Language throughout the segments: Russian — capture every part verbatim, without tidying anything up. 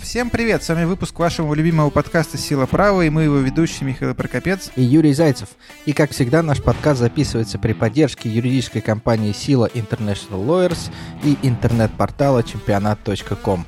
Всем привет! С вами выпуск вашего любимого подкаста «Сила права» и мы его ведущие Михаил Прокопец и Юрий Зайцев. И как всегда наш подкаст записывается при поддержке юридической компании «Сила International Lawyers» и интернет-портала чемпионат точка ком.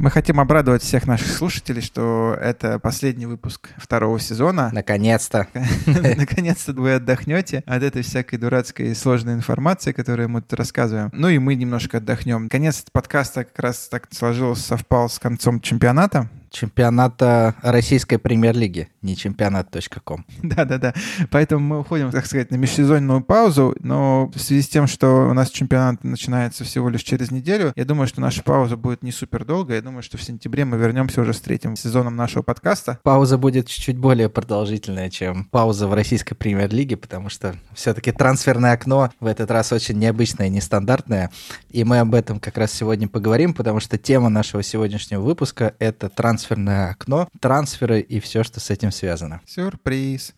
Мы хотим обрадовать всех наших слушателей, что это последний выпуск второго сезона. Наконец-то. Наконец-то вы отдохнете от этой всякой дурацкой и сложной информации, которую мы тут рассказываем. Ну и мы немножко отдохнем. Конец подкаста как раз так сложилось, совпал с концом чемпионата. Чемпионата российской премьер-лиги, не чемпионат точка ком. Да-да-да, поэтому мы уходим, так сказать, на межсезонную паузу, но в связи с тем, что у нас чемпионат начинается всего лишь через неделю, я думаю, что наша пауза будет не супер долгая, я думаю, что в сентябре мы вернемся уже с третьим сезоном нашего подкаста. Пауза будет чуть-чуть более продолжительная, чем пауза в российской премьер-лиге, потому что все-таки трансферное окно в этот раз очень необычное, нестандартное, и мы об этом как раз сегодня поговорим, потому что тема нашего сегодняшнего выпуска — это трансферное трансферное окно, трансферы и все, что с этим связано. Сюрприз.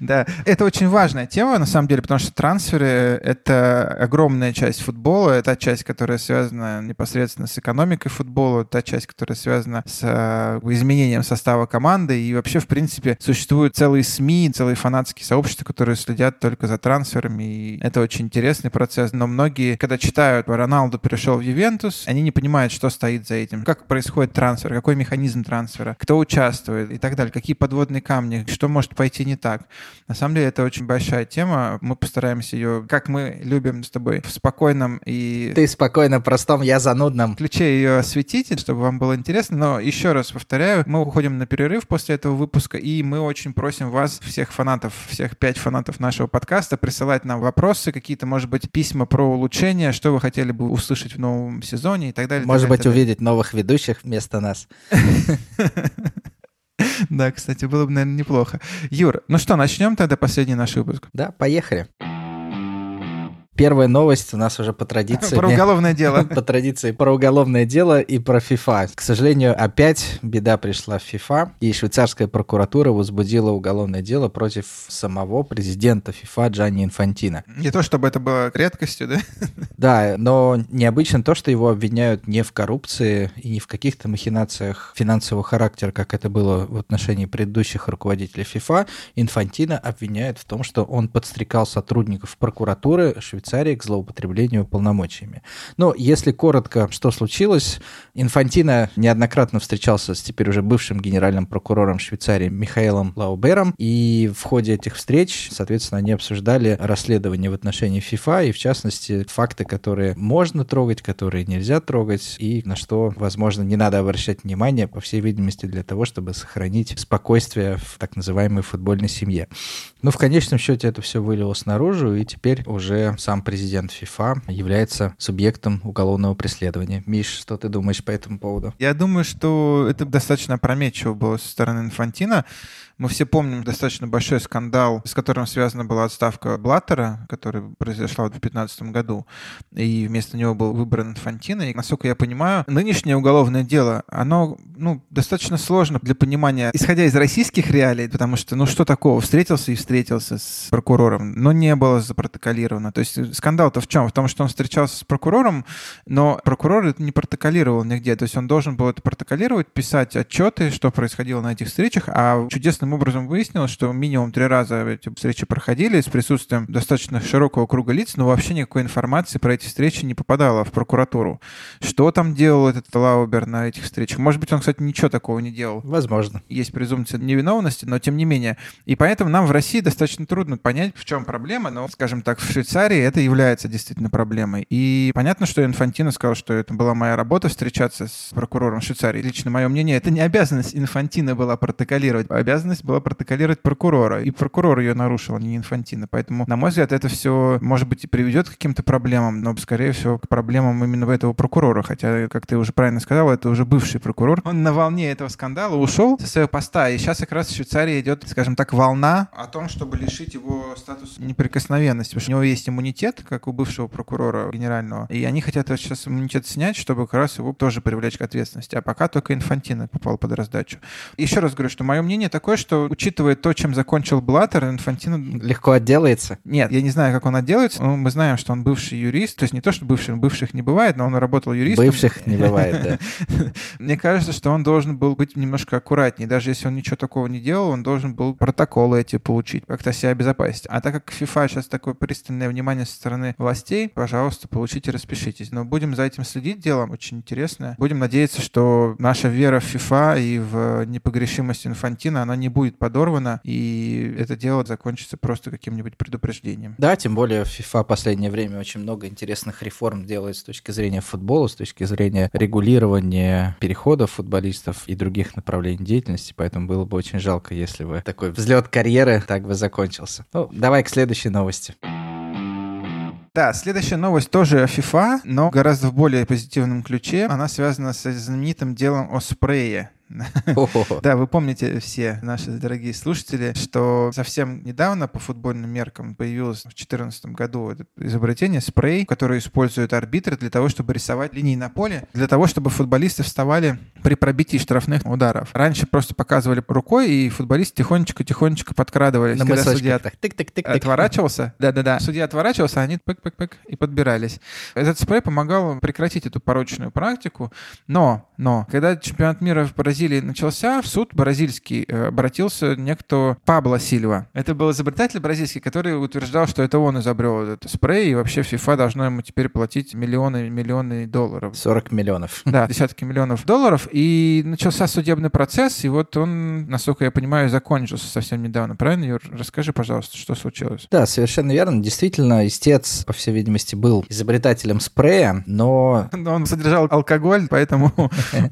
Да, это очень важная тема, на самом деле, потому что трансферы — это огромная часть футбола, это часть, которая связана непосредственно с экономикой футбола, та часть, которая связана с изменением состава команды, и вообще, в принципе, существуют целые СМИ, целые фанатские сообщества, которые следят только за трансферами, и это очень интересный процесс, но многие, когда читают «Роналду перешел в Ювентус», они не понимают, что стоит за этим, как происходит трансфер, какой механизм трансфера, кто участвует и так далее, какие подводные камни, что может пойти не так. На самом деле это очень большая тема, мы постараемся ее, как мы любим с тобой, в спокойном и... Ты спокойно, простом, я занудном. Ключе ее осветить, чтобы вам было интересно, но еще раз повторяю, мы уходим на перерыв после этого выпуска, и мы очень просим вас, всех фанатов, всех пять фанатов нашего подкаста, присылать нам вопросы, какие-то, может быть, письма про улучшение, что вы хотели бы услышать в новом сезоне и так далее. Может так далее, быть, увидеть новых ведущих вместо нас. Да, кстати, было бы, наверное, неплохо. Юр, ну что, начнем тогда последний наш выпуск? Да, поехали. Первая новость у нас уже по традиции... Про уголовное дело. По традиции про уголовное дело и про FIFA. К сожалению, опять беда пришла в FIFA, и швейцарская прокуратура возбудила уголовное дело против самого президента FIFA Джанни Инфантино. Не то, чтобы это было редкостью, да? Да, но необычно то, что его обвиняют не в коррупции и не в каких-то махинациях финансового характера, как это было в отношении предыдущих руководителей FIFA. Инфантино обвиняют в том, что он подстрекал сотрудников прокуратуры Швейцарии к злоупотреблению полномочиями. Но если коротко, что случилось, Инфантино неоднократно встречался с теперь уже бывшим генеральным прокурором Швейцарии Михаилом Лаубером, и в ходе этих встреч, соответственно, они обсуждали расследование в отношении ФИФА, и в частности, факты, которые можно трогать, которые нельзя трогать, и на что, возможно, не надо обращать внимание, по всей видимости, для того, чтобы сохранить спокойствие в так называемой футбольной семье. Но в конечном счете это все вылилось наружу, и теперь уже сам президент ФИФА является субъектом уголовного преследования. Миш, что ты думаешь по этому поводу? Я думаю, что это достаточно опрометчиво было со стороны Инфантино. Мы все помним достаточно большой скандал, с которым связана была отставка Блаттера, которая произошла в две тысячи пятнадцатом году, и вместо него был выбран Инфантино. И, насколько я понимаю, нынешнее уголовное дело, оно ну, достаточно сложно для понимания, исходя из российских реалий, потому что, ну что такого, встретился и встретился с прокурором, но не было запротоколировано. То есть скандал-то в чем? В том, что он встречался с прокурором, но прокурор это не протоколировал нигде. То есть он должен был это протоколировать, писать отчеты, что происходило на этих встречах, а чудесным образом выяснилось, что минимум три раза эти встречи проходили с присутствием достаточно широкого круга лиц, но вообще никакой информации про эти встречи не попадало в прокуратуру. Что там делал этот Лаубер на этих встречах? Может быть, он, кстати, ничего такого не делал. Возможно. Есть презумпция невиновности, но тем не менее. И поэтому нам в России достаточно трудно понять, в чем проблема, но, скажем так, в Швейцарии это является действительно проблемой. И понятно, что Инфантино сказал, что это была моя работа встречаться с прокурором Швейцарии. Лично мое мнение, это не обязанность Инфантино была протоколировать, а обязанность была протоколировать прокурора, и прокурор ее нарушил, а не Инфантино. Поэтому, на мой взгляд, это все, может быть, и приведет к каким-то проблемам, но, скорее всего, к проблемам именно этого прокурора. Хотя, как ты уже правильно сказал, это уже бывший прокурор. Он на волне этого скандала ушел со своего поста, и сейчас как раз в Швейцарии идет, скажем так, волна о том, чтобы лишить его статуса неприкосновенности, потому что у него есть иммунитет иммунитет, как у бывшего прокурора генерального, и они хотят сейчас иммунитет снять, чтобы как раз его тоже привлечь к ответственности. А пока только Инфантино попал под раздачу. Еще раз говорю, что мое мнение такое, что, учитывая то, чем закончил Блаттер, Инфантино... Легко отделается? Нет, я не знаю, как он отделается. Но мы знаем, что он бывший юрист. То есть не то, что бывший, бывших не бывает, но он работал юристом. Бывших не бывает, да. Мне кажется, что он должен был быть немножко аккуратнее. Даже если он ничего такого не делал, он должен был протоколы эти получить, как-то себя обезопасить. А так как FIFA сейчас такое пристальное внимание со стороны властей, пожалуйста, получите, распишитесь. Но будем за этим следить, делом очень интересное. Будем надеяться, что наша вера в FIFA и в непогрешимость Инфантино, она не будет подорвана, и это дело закончится просто каким-нибудь предупреждением. Да, тем более в FIFA в последнее время очень много интересных реформ делает с точки зрения футбола, с точки зрения регулирования переходов футболистов и других направлений деятельности, поэтому было бы очень жалко, если бы такой взлет карьеры так бы закончился. Ну, давай к следующей новости. Да, следующая новость тоже о FIFA, но гораздо в более позитивном ключе. Она связана с знаменитым делом о спрее. Да, вы помните все, наши дорогие слушатели, что совсем недавно по футбольным меркам появилось в две тысячи четырнадцатом году изобретение спрей, которое используют арбитры для того, чтобы рисовать линии на поле, для того, чтобы футболисты вставали при пробитии штрафных ударов. Раньше просто показывали рукой, и футболисты тихонечко-тихонечко подкрадывались. Когда судья отворачивался, да-да-да, судья отворачивался, они пык-пык-пык и подбирались. Этот спрей помогал прекратить эту порочную практику, но, но, когда чемпионат мира в Бразилии начался, в суд бразильский обратился некто Пабло Сильва. Это был изобретатель бразильский, который утверждал, что это он изобрел этот спрей, и вообще FIFA должна ему теперь платить миллионы, миллионы долларов. сорок миллионов. Да, десятки миллионов долларов. И начался судебный процесс, и вот он, насколько я понимаю, закончился совсем недавно. Правильно, Юр? Расскажи, пожалуйста, что случилось. Да, совершенно верно. Действительно, истец, по всей видимости, был изобретателем спрея, но... Но он содержал алкоголь, поэтому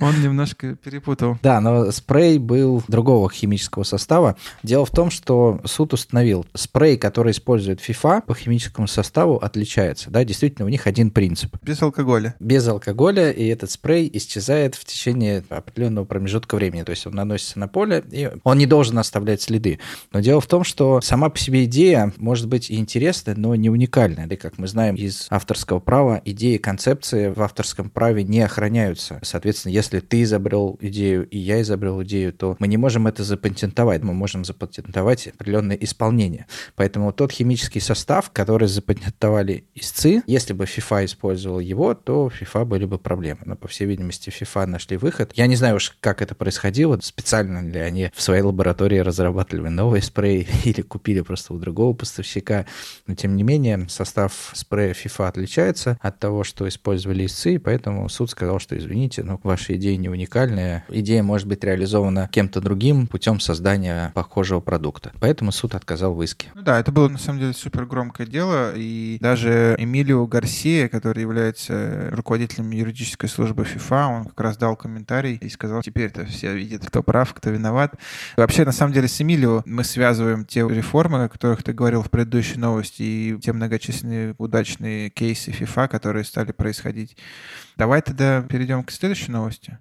он немножко перепутал. Да, но спрей был другого химического состава. Дело в том, что суд установил, спрей, который использует FIFA, по химическому составу отличается. Да, действительно, у них один принцип. Без алкоголя. Без алкоголя, и этот спрей исчезает в течение определенного промежутка времени. То есть он наносится на поле, и он не должен оставлять следы. Но дело в том, что сама по себе идея может быть и интересная, но не уникальная. Да, как мы знаем из авторского права, идеи, концепции в авторском праве не охраняются. Соответственно, если ты изобрел идею и я изобрел идею, то мы не можем это запатентовать. Мы можем запатентовать определенное исполнение. Поэтому тот химический состав, который запатентовали истцы, если бы FIFA использовал его, то FIFA были бы проблемы. Но, по всей видимости, FIFA нашли выход. Я не знаю уж, как это происходило, специально ли они в своей лаборатории разрабатывали новый спрей или купили просто у другого поставщика. Но, тем не менее, состав спрея FIFA отличается от того, что использовали истцы, поэтому суд сказал, что, извините, но ваша идея не уникальная. Идея может быть реализована кем-то другим путем создания похожего продукта. Поэтому суд отказал в иске. Ну да, это было на самом деле супер громкое дело, и даже Эмилио Гарсия, который является руководителем юридической службы FIFA, он как раз дал комментарий и сказал, теперь-то все видят, кто прав, кто виноват. Вообще, на самом деле, с Эмилио мы связываем те реформы, о которых ты говорил в предыдущей новости, и те многочисленные удачные кейсы FIFA, которые стали происходить. Давай тогда перейдем к следующей новости.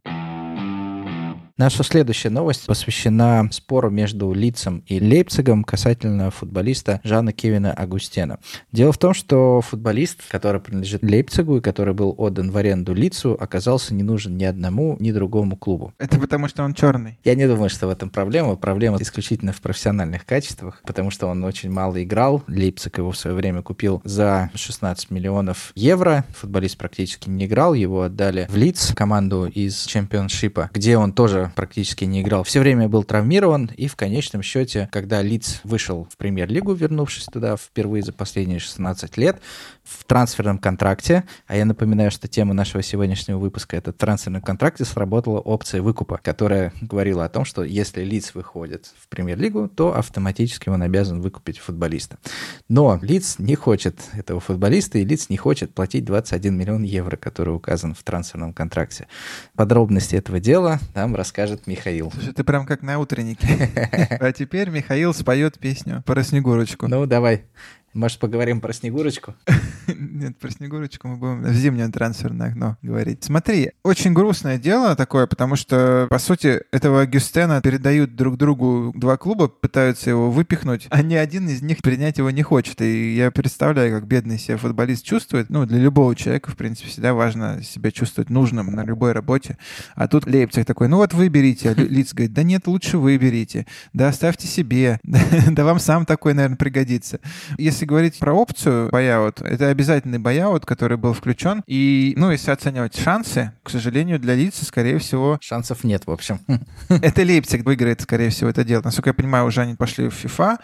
Наша следующая новость посвящена спору между Лидсом и Лейпцигом касательно футболиста Жана-Кевена Огюстена. Дело в том, что футболист, который принадлежит Лейпцигу и который был отдан в аренду Лидсу, оказался не нужен ни одному, ни другому клубу. Это потому, что он черный? Я не думаю, что в этом проблема. Проблема исключительно в профессиональных качествах, потому что он очень мало играл. Лейпциг его в свое время купил за шестнадцать миллионов евро. Футболист практически не играл. Его отдали в Лидс, команду из чемпионшипа, где он тоже практически не играл. Все время был травмирован, и в конечном счете, когда Лидс вышел в премьер-лигу, вернувшись туда впервые за последние шестнадцать лет, в трансферном контракте, а я напоминаю, что тема нашего сегодняшнего выпуска — это трансферный контракт, сработала опция выкупа, которая говорила о том, что если Лидс выходит в премьер-лигу, то автоматически он обязан выкупить футболиста. Но Лидс не хочет этого футболиста, и Лидс не хочет платить двадцать один миллион евро, который указан в трансферном контракте. Подробности этого дела нам рассказывают скажет Михаил. Слушай, ты прям как на утреннике. А теперь Михаил споет песню про Снегурочку. Ну, давай. Может, поговорим про Снегурочку? Нет, про Снегурочку мы будем в зимнее трансферное окно говорить. Смотри, очень грустное дело такое, потому что, по сути, этого Огюстена передают друг другу два клуба, пытаются его выпихнуть, а ни один из них принять его не хочет. И я представляю, как бедный себя футболист чувствует. Ну, для любого человека, в принципе, всегда важно себя чувствовать нужным на любой работе. А тут Лейпциг такой, ну вот вы берите. Лиц говорит, да нет, лучше вы берите. Да оставьте себе. Да вам сам такой, наверное, пригодится. Если говорить про опцию buyout, это обязательный buyout, который был включен. И, ну, если оценивать шансы, к сожалению, для Лейпцига, скорее всего... Шансов нет, в общем. Это Лейпциг выиграет, скорее всего, это дело. Насколько я понимаю, уже они пошли в FIFA.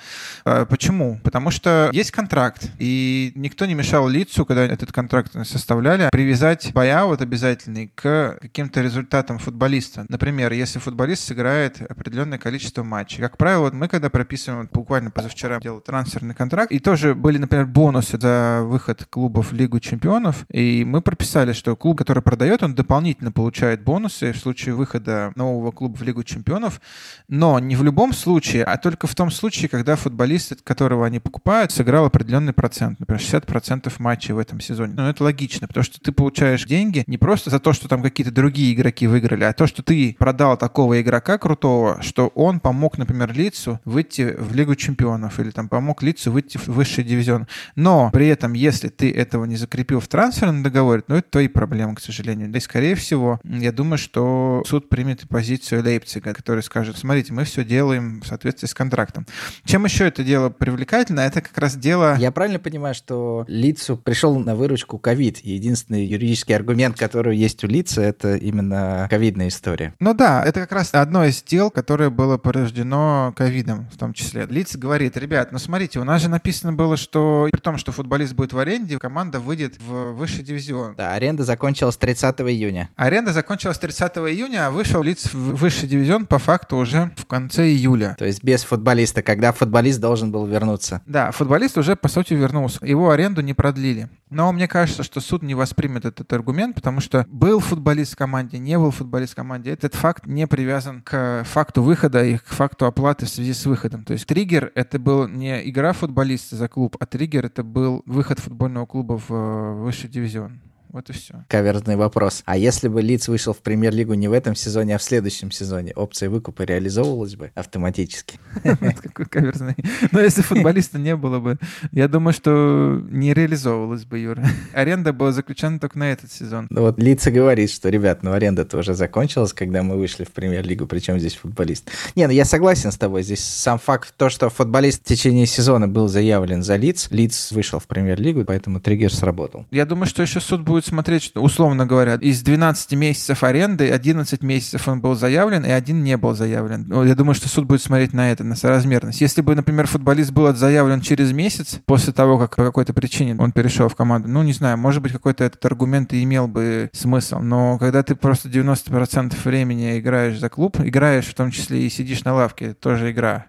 Почему? Потому что есть контракт, и никто не мешал Лейпцигу, когда этот контракт составляли, привязать buyout обязательный к каким-то результатам футболиста. Например, если футболист сыграет определенное количество матчей. Как правило, вот мы когда прописываем, буквально позавчера делал трансферный контракт, и тоже были, например, бонусы за выход клубов в Лигу Чемпионов, и мы прописали, что клуб, который продает, он дополнительно получает бонусы в случае выхода нового клуба в Лигу Чемпионов, но не в любом случае, а только в том случае, когда футболист, которого они покупают, сыграл определенный процент, например, шестьдесят процентов матчей в этом сезоне. Но это логично, потому что ты получаешь деньги не просто за то, что там какие-то другие игроки выиграли, а то, что ты продал такого игрока крутого, что он помог, например, Лейпцигу выйти в Лигу Чемпионов или там помог Лейпцигу выйти в высший дивизион. Но при этом, если ты этого не закрепил в трансферном договоре, ну это твои проблемы, к сожалению. Да и, скорее всего, я думаю, что суд примет позицию Лейпцига, который скажет, смотрите, мы все делаем в соответствии с контрактом. Чем еще это дело привлекательно? Это как раз дело... Я правильно понимаю, что Лейпцигу пришел на выручку ковид, и единственный юридический аргумент, который есть у Лейпцига, это именно ковидная история. Ну да, это как раз одно из дел, которое было порождено ковидом в том числе. Лейпциг говорит, ребят, ну смотрите, у нас же написано было, что при том, что футболист будет в аренде, команда выйдет в высший дивизион. Да, аренда закончилась тридцатого июня. Аренда закончилась тридцатого июня, а вышел Лейпциг в высший дивизион по факту уже в конце июля. То есть без футболиста, когда футболист должен был вернуться. Да, футболист уже по сути вернулся. Его аренду не продлили. Но мне кажется, что суд не воспримет этот аргумент, потому что был футболист в команде, не был футболист в команде. Этот факт не привязан к факту выхода и к факту оплаты в связи с выходом. То есть триггер — это был не игра футболиста за клуб, а триггер — это был выход футбольного клуба в высший дивизион. Вот и все. Каверзный вопрос. А если бы Лидс вышел в премьер-лигу не в этом сезоне, а в следующем сезоне, опция выкупа реализовывалась бы автоматически? Какой каверзный. Но если футболиста не было бы, я думаю, что не реализовывалась бы, Юра. Аренда была заключена только на этот сезон. Ну вот Лидс говорит, что, ребят, ну аренда-то уже закончилась, когда мы вышли в премьер-лигу, причем здесь футболист. Не, ну я согласен с тобой. Здесь сам факт, то, что футболист в течение сезона был заявлен за Лидс, Лидс вышел в премьер-лигу, поэтому триггер сработал. Я думаю, что еще суд будет смотреть, что, условно говоря, из двенадцати месяцев аренды одиннадцать месяцев он был заявлен, и один не был заявлен. Ну, я думаю, что суд будет смотреть на это, на соразмерность. Если бы, например, футболист был заявлен через месяц, после того, как по какой-то причине он перешел в команду, ну, не знаю, может быть, какой-то этот аргумент и имел бы смысл, но когда ты просто девяносто процентов времени играешь за клуб, играешь в том числе и сидишь на лавке, тоже игра.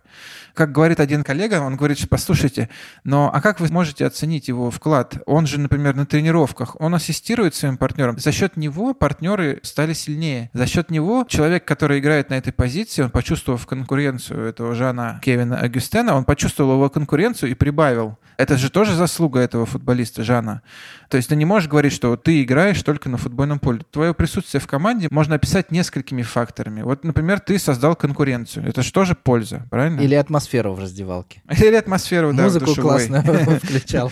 Как говорит один коллега, он говорит, что послушайте, но а как вы можете оценить его вклад? Он же, например, на тренировках, он ассистирует своим партнерам. За счет него партнеры стали сильнее. За счет него человек, который играет на этой позиции, он почувствовал конкуренцию этого Жана-Кевена Огюстена, он почувствовал его конкуренцию и прибавил. Это же тоже заслуга этого футболиста Жана. То есть ты не можешь говорить, что ты играешь только на футбольном поле. Твое присутствие в команде можно описать несколькими факторами. Вот, например, ты создал конкуренцию. Это же тоже польза, правильно? Или атмосферу в раздевалке. Или атмосферу, да, в душевой. Музыку классную включал.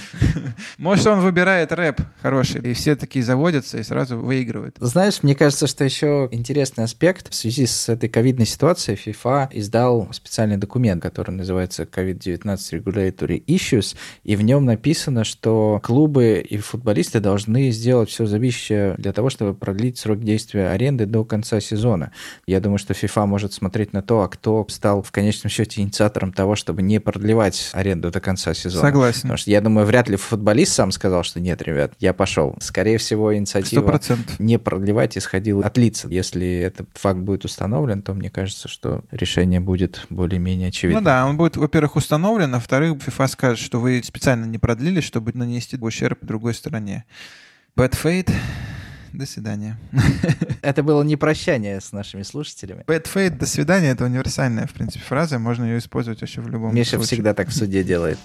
Может, он выбирает рэп хороший, и все такие заводятся и сразу выигрывают. Знаешь, мне кажется, что еще интересный аспект. В связи с этой ковидной ситуацией FIFA издал специальный документ, который называется ковид девятнадцать Regulatory Issues, и в нем написано, что клубы и футболисты должны сделать все зависящее для того, чтобы продлить срок действия аренды до конца сезона. Я думаю, что FIFA может смотреть на то, а кто стал в конечном счете инициатором того, чтобы не продлевать аренду до конца сезона. Согласен. Потому что я думаю, вряд ли футболист сам сказал, что нет, ребят, я пошел. Скорее всего, инициатива сто процентов не продлевать исходила от лиц. Если этот факт будет установлен, то мне кажется, что решение будет более-менее очевидно. Ну да, он будет, во-первых, установлен, а во-вторых, FIFA скажет, что вы специально не продлили, чтобы нанести ущерб другой стороне. Bad fate. До свидания. Это было не прощание с нашими слушателями. Bad fate, до свидания, это универсальная, в принципе, фраза. Можно ее использовать вообще в любом Миша случае. Миша всегда так в суде делает.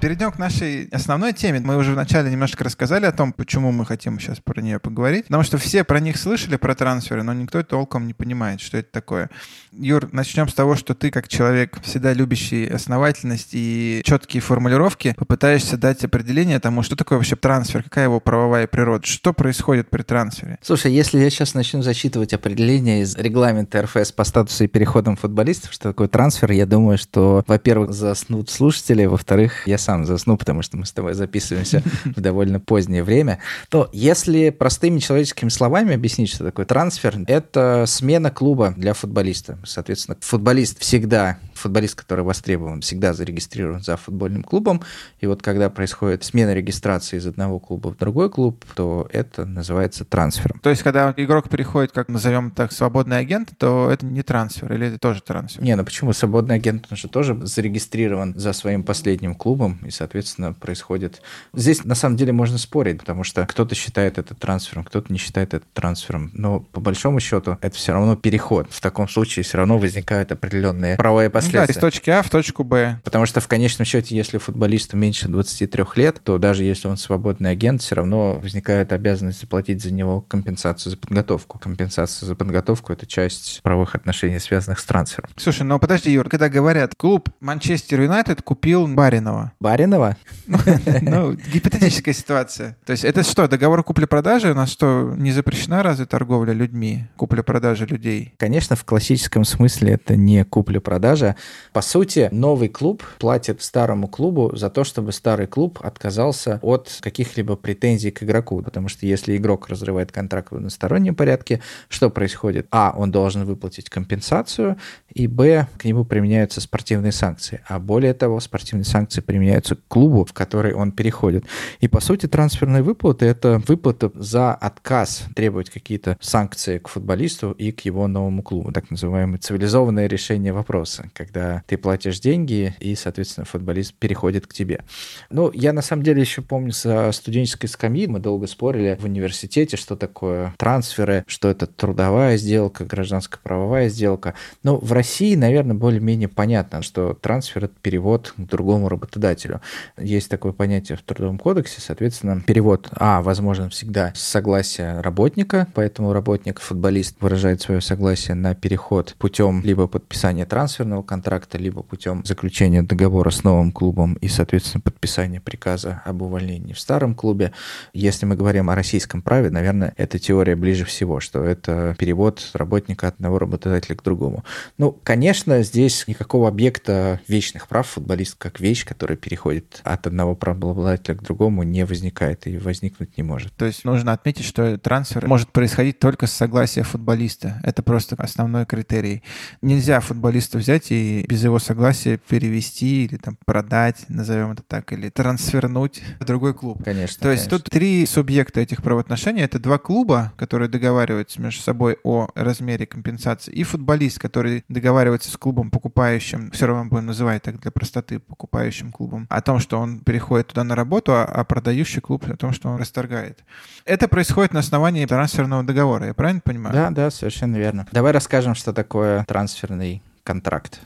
Перейдем к нашей основной теме. Мы уже вначале немножко рассказали о том, почему мы хотим сейчас про нее поговорить. Потому что все про них слышали, про трансферы, но никто толком не понимает, что это такое. Юр, начнем с того, что ты, как человек, всегда любящий основательность и четкие формулировки, попытаешься дать определение тому, что такое вообще трансфер, какая его правовая природа, что происходит при трансфере. Слушай, если я сейчас начну зачитывать определение из регламента эр эф эс по статусу и переходам футболистов, что такое трансфер, я думаю, что, во-первых, заснут слушатели, во-вторых, я сам засну, потому что мы с тобой записываемся в довольно позднее время. То если простыми человеческими словами объяснить, что такое трансфер, это смена клуба для футболиста. Соответственно, футболист всегда, футболист, который востребован, всегда зарегистрирован за футбольным клубом. И вот когда происходит смена регистрации из одного клуба в другой клуб, то это называется трансфером. То есть, когда игрок переходит, как назовем так, свободный агент, то это не трансфер или это тоже трансфер? Не, ну почему? Свободный агент, он же тоже зарегистрирован за своим последним клубом, и, соответственно, происходит... Здесь, на самом деле, можно спорить, потому что кто-то считает это трансфером, кто-то не считает это трансфером. Но, по большому счету, это все равно переход. В таком случае все равно возникают определенные правовые последствия. Да, из точки А в точку Б. Потому что в конечном счете, если футболисту меньше двадцати трёх лет, то даже если он свободный агент, все равно возникает обязанность заплатить за него компенсацию за подготовку. Компенсация за подготовку — это часть правовых отношений, связанных с трансфером. Слушай, ну подожди, Юр, когда говорят, клуб Манчестер Юнайтед купил Баринова. Баринова? Ну, гипотетическая ситуация. То есть это что, договор купли-продажи? У нас что, не запрещена разве торговля людьми? Купля-продажа людей? Конечно, в классическом смысле это не купля-продажа. По сути, новый клуб платит старому клубу за то, чтобы старый клуб отказался от каких-либо претензий к игроку. Потому что если игрок разрывает контракт в одностороннем порядке, что происходит? А, он должен выплатить компенсацию, и Б, к нему применяются спортивные санкции. А более того, спортивные санкции применяются к клубу, в который он переходит. И по сути, трансферные выплаты — это выплата за отказ требовать какие-то санкции к футболисту и к его новому клубу. Так называемое цивилизованное решение вопроса, когда ты платишь деньги, и, соответственно, футболист переходит к тебе. Ну, я на самом деле еще помню со студенческой скамьи, мы долго спорили в университете, что такое трансферы, что это трудовая сделка, гражданско-правовая сделка. Но в России, наверное, более-менее понятно, что трансфер — это перевод к другому работодателю. Есть такое понятие в Трудовом кодексе, соответственно, перевод, а, возможен всегда с согласия работника, поэтому работник, футболист выражает свое согласие на переход путем либо подписания трансферного контракта, либо путем заключения договора с новым клубом и, соответственно, подписания приказа об увольнении в старом клубе. Если мы говорим о российском праве, наверное, эта теория ближе всего, что это перевод работника одного работодателя к другому. Ну, конечно, здесь никакого объекта вечных прав футболист как вещь, которая переходит от одного правообладателя к другому, не возникает и возникнуть не может. То есть нужно отметить, что трансфер может происходить только с согласия футболиста. Это просто основной критерий. Нельзя футболисту взять и и без его согласия перевести или там продать, назовем это так, или трансфернуть в другой клуб. Конечно. То есть конечно. Тут три субъекта этих правоотношений. Это два клуба, которые договариваются между собой о размере компенсации, и футболист, который договаривается с клубом покупающим, все равно будем называть так для простоты, покупающим клубом, о том, что он переходит туда на работу, а, а продающий клуб о том, что он расторгает. Это происходит на основании трансферного договора, я правильно понимаю? Да, да, совершенно верно. Давай расскажем, что такое трансферный контракт.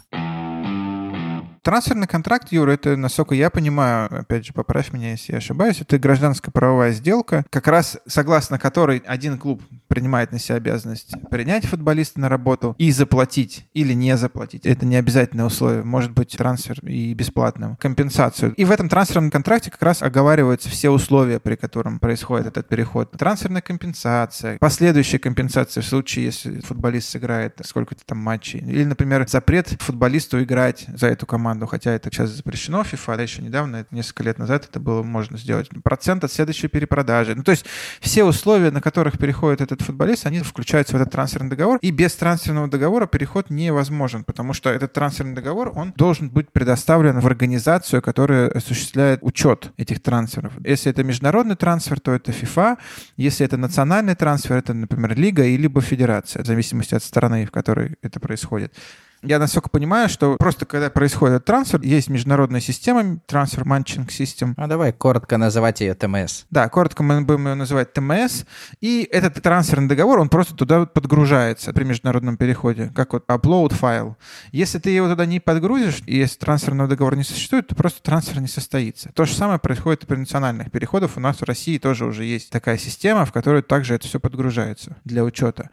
Трансферный контракт, Юр, это, насколько я понимаю, опять же, поправь меня, если я ошибаюсь, это гражданско-правовая сделка, как раз согласно которой один клуб принимает на себя обязанность принять футболиста на работу и заплатить или не заплатить. Это не обязательное условие. Может быть, трансфер и бесплатную компенсацию. И в этом трансферном контракте как раз оговариваются все условия, при котором происходит этот переход. Трансферная компенсация, последующая компенсация в случае, если футболист сыграет сколько-то там матчей. Или, например, запрет футболисту играть за эту команду. Хотя это сейчас запрещено в FIFA, а еще недавно, это несколько лет назад, это было можно сделать. Процент от следующей перепродажи. Ну, то есть все условия, на которых переходит этот футболист, они включаются в этот трансферный договор. И без трансферного договора переход невозможен, потому что этот трансферный договор, он должен быть предоставлен в организацию, которая осуществляет учет этих трансферов. Если это международный трансфер, то это FIFA. Если это национальный трансфер, это, например, лига и либо федерация, в зависимости от страны, в которой это происходит. я насколько понимаю, что просто когда происходит этот трансфер, есть международная система, трансфер матчинг систем. А давай коротко называть ее ТМС. Да, коротко мы будем ее называть ТМС. И этот трансферный договор, он просто туда вот подгружается при международном переходе, как вот upload файл. Если ты его туда не подгрузишь, и если трансферного договора не существует, то просто трансфер не состоится. То же самое происходит и при национальных переходах. У нас в России тоже уже есть такая система, в которую также это все подгружается для учета.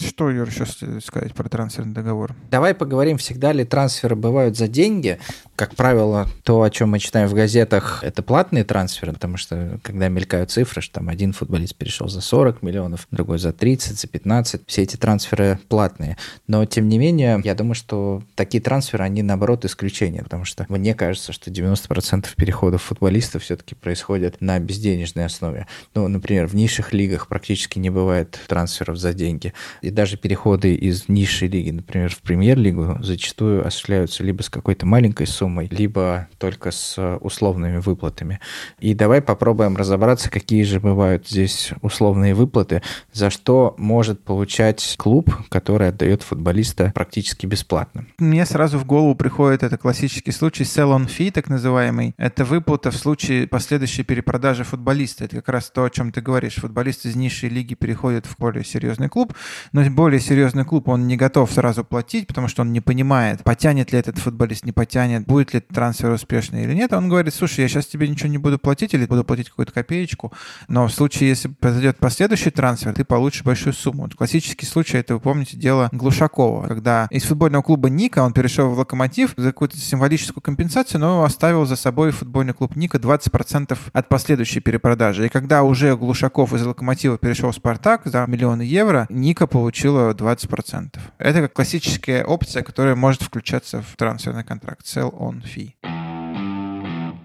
Что, Юр, еще сказать про трансферный договор? Давай поговорим, всегда ли трансферы бывают за деньги. Как правило, то, о чем мы читаем в газетах, это платные трансферы, потому что, когда мелькают цифры, что там один футболист перешел за сорок миллионов, другой за тридцать, за пятнадцать, все эти трансферы платные. Но, тем не менее, я думаю, что такие трансферы, они, наоборот, исключение, потому что мне кажется, что девяносто процентов переходов футболистов все-таки происходят на безденежной основе. Ну, например, в низших лигах практически не бывает трансферов за деньги. И даже переходы из низшей лиги, например, в премьер-лигу, зачастую осуществляются либо с какой-то маленькой суммой, либо только с условными выплатами. И давай попробуем разобраться, какие же бывают здесь условные выплаты, за что может получать клуб, который отдает футболиста практически бесплатно. Мне сразу в голову приходит это классический случай sell-on fee, так называемый. Это выплата в случае последующей перепродажи футболиста. Это как раз то, о чем ты говоришь. Футболист из низшей лиги переходит в более серьезный клуб, но более серьезный клуб, он не готов сразу платить, потому что он не понимает, потянет ли этот футболист, не потянет, будет ли трансфер успешный или нет. Он говорит: слушай, я сейчас тебе ничего не буду платить или буду платить какую-то копеечку, но в случае, если произойдет последующий трансфер, ты получишь большую сумму. Вот классический случай, это вы помните дело Глушакова, когда из футбольного клуба «Ника» он перешел в «Локомотив» за какую-то символическую компенсацию, но оставил за собой футбольный клуб «Ника» двадцать процентов от последующей перепродажи. И когда уже Глушаков из «Локомотива» перешел в «Спартак» за миллионы евро, «Ника» получил получила двадцать процентов. Это как классическая опция, которая может включаться в трансферный контракт. Sell-on fee.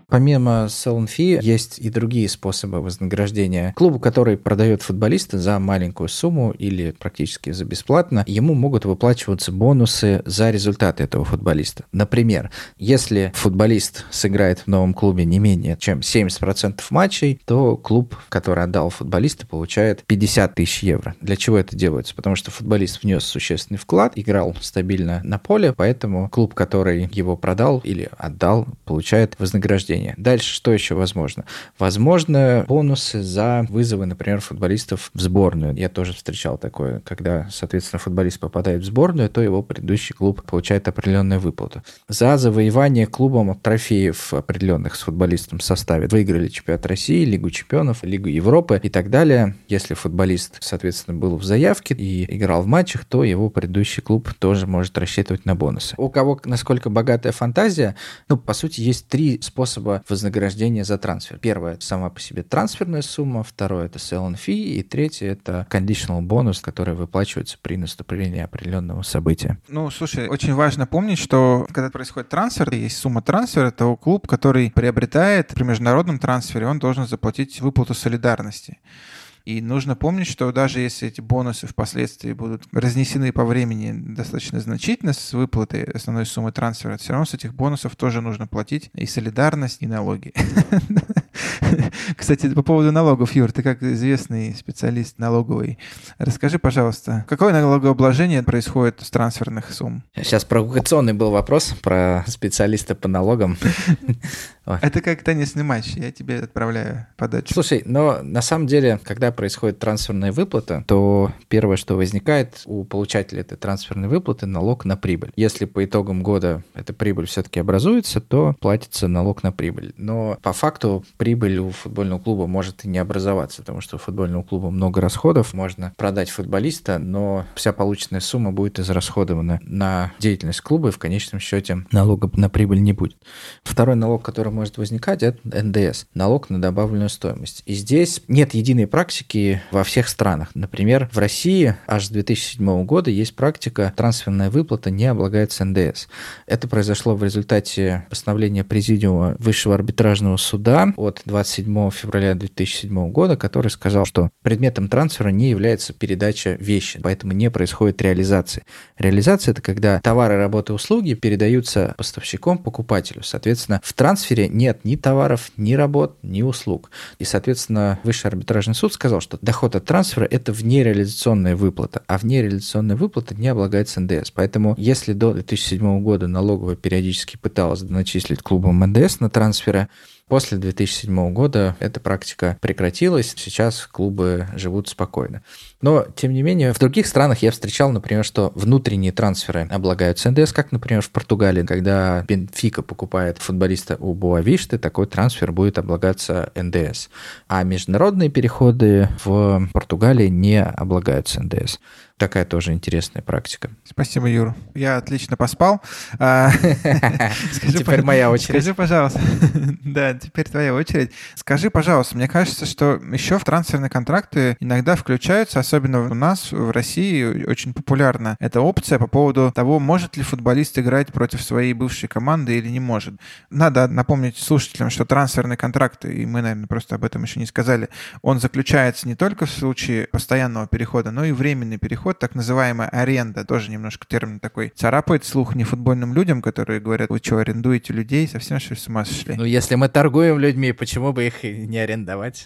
Помимо sell-on fee есть и другие способы вознаграждения. Клубу, который продает футболиста за маленькую сумму или практически за бесплатно, ему могут выплачиваться бонусы за результаты этого футболиста. Например, если футболист сыграет в новом клубе не менее чем семьдесят процентов матчей, то клуб, который отдал футболиста, получает пятьдесят тысяч евро. Для чего это делается? Потому что футболист внес существенный вклад, играл стабильно на поле, поэтому клуб, который его продал или отдал, получает вознаграждение. Дальше что еще возможно? Возможно, бонусы за вызовы, например, футболистов в сборную. Я тоже встречал такое, когда, соответственно, футболист попадает в сборную, то его предыдущий клуб получает определенную выплату. За завоевание клубом трофеев определенных с футболистом в составе. Выиграли чемпионат России, Лигу чемпионов, Лигу Европы и так далее. Если футболист, соответственно, был в заявке и играл в матчах, то его предыдущий клуб тоже может рассчитывать на бонусы. У кого насколько богатая фантазия, ну, по сути, есть три способа вознаграждение за трансфер. Первое — это сама по себе трансферная сумма, второе — это sell-on fee, и третье — это conditional бонус, который выплачивается при наступлении определенного события. Ну, слушай, очень важно помнить, что когда происходит трансфер, есть сумма трансфера, то клуб, который приобретает при международном трансфере, он должен заплатить выплату солидарности. И нужно помнить, что даже если эти бонусы впоследствии будут разнесены по времени достаточно значительно с выплаты основной суммы трансфера, все равно с этих бонусов тоже нужно платить и солидарность, и налоги. Кстати, по поводу налогов, Юр, ты как известный специалист налоговый, расскажи, пожалуйста, какое налогообложение происходит с трансферных сумм? Сейчас провокационный был вопрос про специалиста по налогам. Это как теннисный матч, я тебе отправляю подачу. Слушай, но на самом деле, когда происходит трансферная выплата, то первое, что возникает у получателя этой трансферной выплаты, налог на прибыль. Если по итогам года эта прибыль все-таки образуется, то платится налог на прибыль. Но по факту прибыль у футбольного клуба может и не образоваться, потому что у футбольного клуба много расходов, можно продать футболиста, но вся полученная сумма будет израсходована на деятельность клуба, и в конечном счете налога на прибыль не будет. Второй налог, который может возникать, это эн дэ эс, налог на добавленную стоимость. И здесь нет единой практики во всех странах. Например, в России аж с две тысячи седьмого года есть практика: трансферная выплата не облагается эн дэ эс. Это произошло в результате постановления Президиума Высшего арбитражного суда от от двадцать седьмого февраля две тысячи седьмого года, который сказал, что предметом трансфера не является передача вещи, поэтому не происходит реализации. Реализация – это когда товары, работы, услуги передаются поставщиком покупателю. Соответственно, в трансфере нет ни товаров, ни работ, ни услуг. И, соответственно, Высший арбитражный суд сказал, что доход от трансфера – это внереализационная выплата, а внереализационная выплата не облагается эн дэ эс. Поэтому, если до две тысячи седьмого года налоговая периодически пыталась начислить клубам эн дэ эс на трансферы, после две тысячи седьмого года эта практика прекратилась, сейчас клубы живут спокойно. Но, тем не менее, в других странах я встречал, например, что внутренние трансферы облагаются эн дэ эс, как, например, в Португалии, когда Бенфика покупает футболиста у Боавишты, такой трансфер будет облагаться эн дэ эс. А международные переходы в Португалии не облагаются эн дэ эс. Такая тоже интересная практика. Спасибо, Юр. Я отлично поспал. Теперь моя очередь. Скажи, пожалуйста. Да, теперь твоя очередь. Скажи, пожалуйста, мне кажется, что еще в трансферные контракты иногда включаются, особенно у нас в России очень популярна эта опция по поводу того, может ли футболист играть против своей бывшей команды или не может. Надо напомнить слушателям, что трансферные контракты, и мы, наверное, просто об этом еще не сказали, он заключается не только в случае постоянного перехода, но и временный переход. Так называемая аренда, тоже немножко термин такой, царапает слух нефутбольным людям, которые говорят, вы что, арендуете людей? Совсем что ли с ума сошли? Ну, если мы торгуем людьми, почему бы их не арендовать?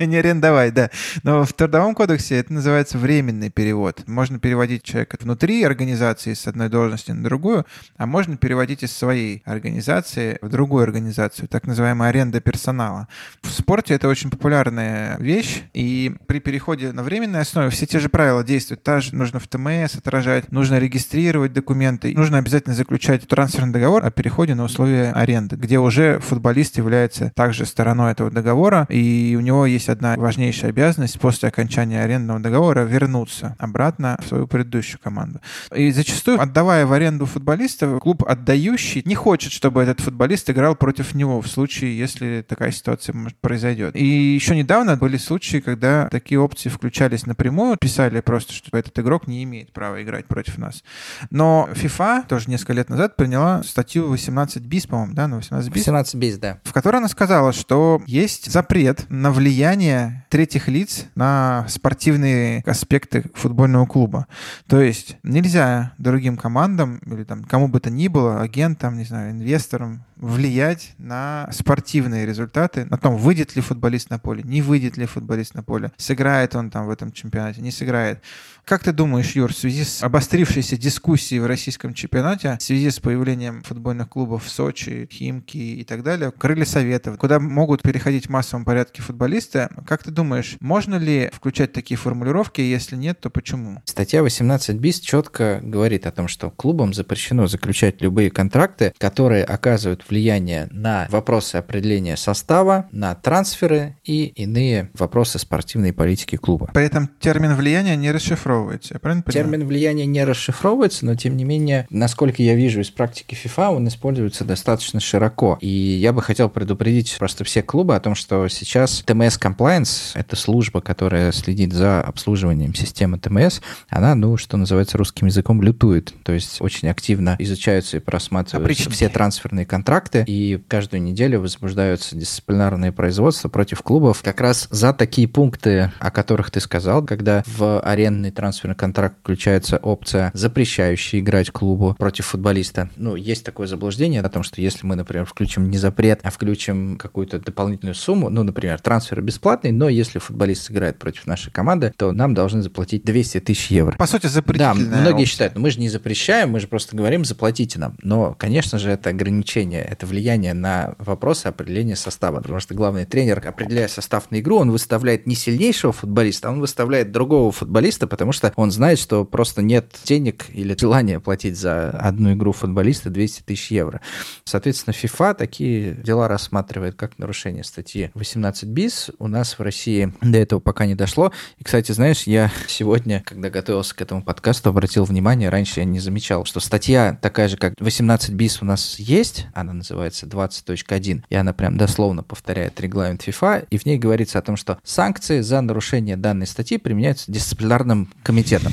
Не арендовать, да. Но в Трудовом кодексе это называется временный перевод. Можно переводить человека внутри организации с одной должности на другую, а можно переводить из своей организации в другую организацию, так называемая аренда персонала. В спорте это очень популярная вещь, и при переходе на временной основе все те же правила действуют. Нужно в тэ эм эс отражать, нужно регистрировать документы, нужно обязательно заключать трансферный договор о переходе на условия аренды, где уже футболист является также стороной этого договора, и у него есть одна важнейшая обязанность после окончания арендного договора вернуться обратно в свою предыдущую команду. И зачастую, отдавая в аренду футболиста, клуб отдающий не хочет, чтобы этот футболист играл против него в случае, если такая ситуация произойдет. И еще недавно были случаи, когда такие опции включались напрямую, писали просто, что этот игрок не имеет права играть против нас. Но FIFA тоже несколько лет назад приняла статью восемнадцать бис, по-моему, да? Ну, восемнадцать бис, восемнадцать бис, да. В которой она сказала, что есть запрет на влияние третьих лиц на спортивные аспекты футбольного клуба. То есть нельзя другим командам или там кому бы то ни было, агентам, не знаю, инвесторам, влиять на спортивные результаты, на том, выйдет ли футболист на поле, не выйдет ли футболист на поле, сыграет он там в этом чемпионате, не сыграет. Как ты думаешь, Юр, в связи с обострившейся дискуссией в российском чемпионате, в связи с появлением футбольных клубов в Сочи, Химки и так далее, крылья советов, куда могут переходить в массовом порядке футболисты, как ты думаешь, можно ли включать такие формулировки, если нет, то почему? Статья восемнадцать бис четко говорит о том, что клубам запрещено заключать любые контракты, которые оказывают влияние на вопросы определения состава, на трансферы и иные вопросы спортивной политики клуба. При этом термин «влияние» не расшифровывается, я правильно понимаю? Термин «влияние» не расшифровывается, но, тем не менее, насколько я вижу из практики FIFA, он используется достаточно широко. И я бы хотел предупредить просто все клубы о том, что сейчас тэ эм эс Compliance, это служба, которая следит за обслуживанием системы тэ эм эс, она, ну, что называется русским языком, лютует. То есть очень активно изучаются и просматриваются все трансферные контракты, и каждую неделю возбуждаются дисциплинарные производства против клубов как раз за такие пункты, о которых ты сказал, когда в арендный трансферный контракт включается опция, запрещающая играть клубу против футболиста. Ну, есть такое заблуждение о том, что если мы, например, включим не запрет, а включим какую-то дополнительную сумму, ну, например, трансфер бесплатный, но если футболист играет против нашей команды, то нам должны заплатить двести тысяч евро. По сути, запретительная. Да, многие опция. Считают, ну, мы же не запрещаем, мы же просто говорим, заплатите нам. Но, конечно же, это ограничение, это влияние на вопросы определения состава. Потому что главный тренер, определяя состав на игру, он выставляет не сильнейшего футболиста, а он выставляет другого футболиста, потому что он знает, что просто нет денег или желания платить за одну игру футболиста двести тысяч евро. Соответственно, FIFA такие дела рассматривает как нарушение статьи восемнадцать бис. У нас в России до этого пока не дошло. И, кстати, знаешь, я сегодня, когда готовился к этому подкасту, обратил внимание, раньше я не замечал, что статья такая же, как восемнадцать бис у нас есть, она называется двадцать точка один, и она прям дословно повторяет регламент FIFA, и в ней говорится о том, что санкции за нарушение данной статьи применяются дисциплинарным комитетом.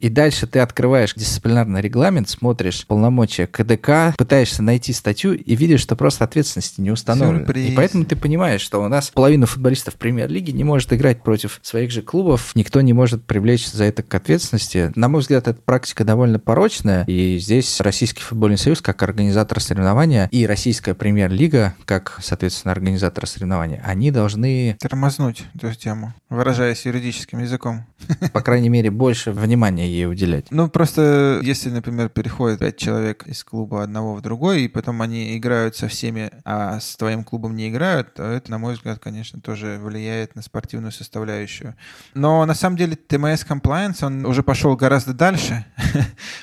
И дальше ты открываешь дисциплинарный регламент, смотришь полномочия ка дэ ка, пытаешься найти статью и видишь, что просто ответственности не установлено. Сюрприз. И поэтому ты понимаешь, что у нас половина футболистов премьер-лиги не может играть против своих же клубов, никто не может привлечь за это к ответственности. На мой взгляд, эта практика довольно порочная, и здесь Российский футбольный союз как организатор соревнования и Российская премьер-лига как, соответственно, организатор соревнования, они должны... тормознуть эту тему, выражаясь юридическим языком. По крайней мере, больше внимания ей уделять. Ну, просто если, например, переходит пять человек из клуба одного в другой, и потом они играют со всеми, а с твоим клубом не играют, то это, на мой взгляд, конечно, тоже влияет на спортивную составляющую. Но на самом деле тэ эм эс комплаенс, он уже пошел гораздо дальше.